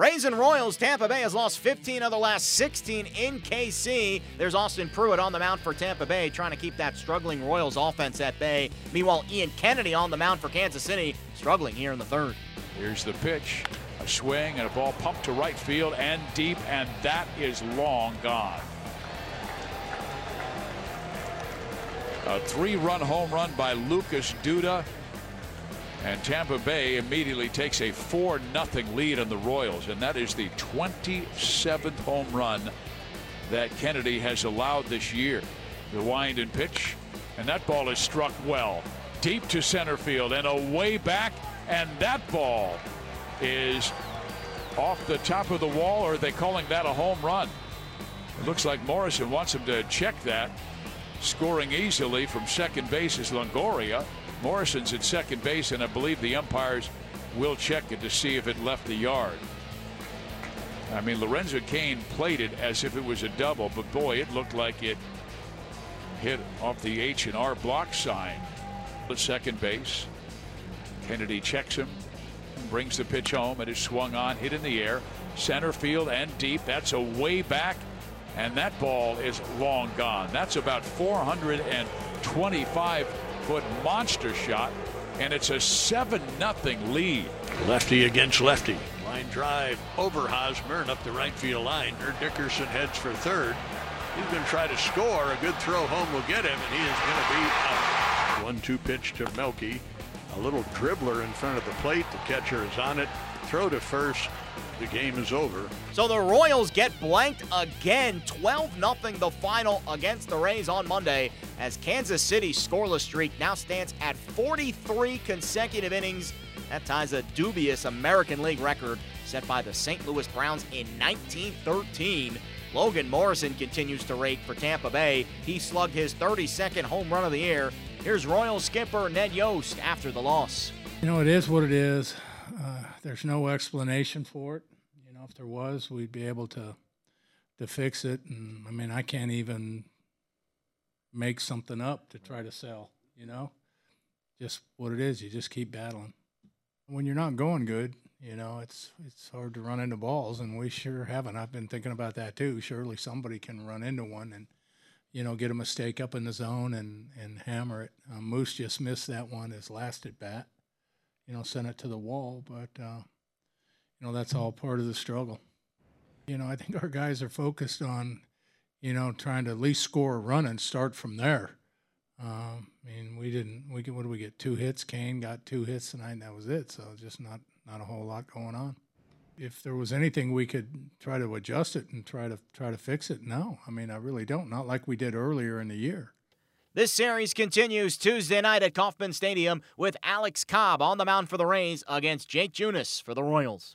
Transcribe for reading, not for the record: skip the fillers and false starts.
Rays and Royals, Tampa Bay has lost 15 of the last 16 in KC. There's Austin Pruitt on the mound for Tampa Bay, trying to keep that struggling Royals offense at bay. Meanwhile, Ian Kennedy on the mound for Kansas City, struggling here in the third. Here's the pitch. A swing and a ball pumped to right field and deep, and that is long gone. A three-run home run by Lucas Duda. And Tampa Bay immediately takes a 4-0 lead on the Royals, and that is the 27th home run that Kennedy has allowed this year. The wind and pitch, and that ball is struck well, deep to center field and away back, and that ball is off the top of the wall. Or are they calling that a home run? It looks like Morrison wants him to check that. Scoring easily from second base is Longoria. Morrison's at second base, and I believe the umpires will check it to see if it left the yard. I mean, Lorenzo Cain played it as if it was a double, but boy, it looked like it hit off the H&R Block sign at second base. Kennedy checks him, brings the pitch home. It is swung on, hit in the air, center field and deep. That's a way back, and that ball is long gone. That's about 425-foot monster shot, and it's a 7-0 lead. Lefty against lefty. Line drive over Hosmer and up the right field line. Nerd Dickerson heads for third. He's going to try to score. A good throw home will get him, and he is going to be out. 1-2 pitch to Melky. A little dribbler in front of the plate. The catcher is on it. Throw to first. The game is over. So the Royals get blanked again. 12-0 the final against the Rays on Monday, as Kansas City's scoreless streak now stands at 43 consecutive innings. That ties a dubious American League record set by the St. Louis Browns in 1913. Logan Morrison continues to rake for Tampa Bay. He slugged his 32nd home run of the year. Here's Royals skipper Ned Yost after the loss. You know, it is what it is. There's no explanation for it. You know, if there was, we'd be able to fix it. And I mean, I can't even make something up to try to sell. You know, just what it is. You just keep battling. When you're not going good, you know, it's hard to run into balls, and we sure haven't. I've been thinking about that too. Surely somebody can run into one and, you know, get a mistake up in the zone and hammer it. Moose just missed that one his last at bat. You know, sent it to the wall, but, you know, that's all part of the struggle. You know, I think our guys are focused on, you know, trying to at least score a run and start from there. I mean, what did we get, 2 hits? Kane got 2 hits tonight, and that was it, so just not a whole lot going on. If there was anything we could try to adjust it and try to fix it, no. I mean, I really don't. Not like we did earlier in the year. This series continues Tuesday night at Kauffman Stadium with Alex Cobb on the mound for the Rays against Jake Junis for the Royals.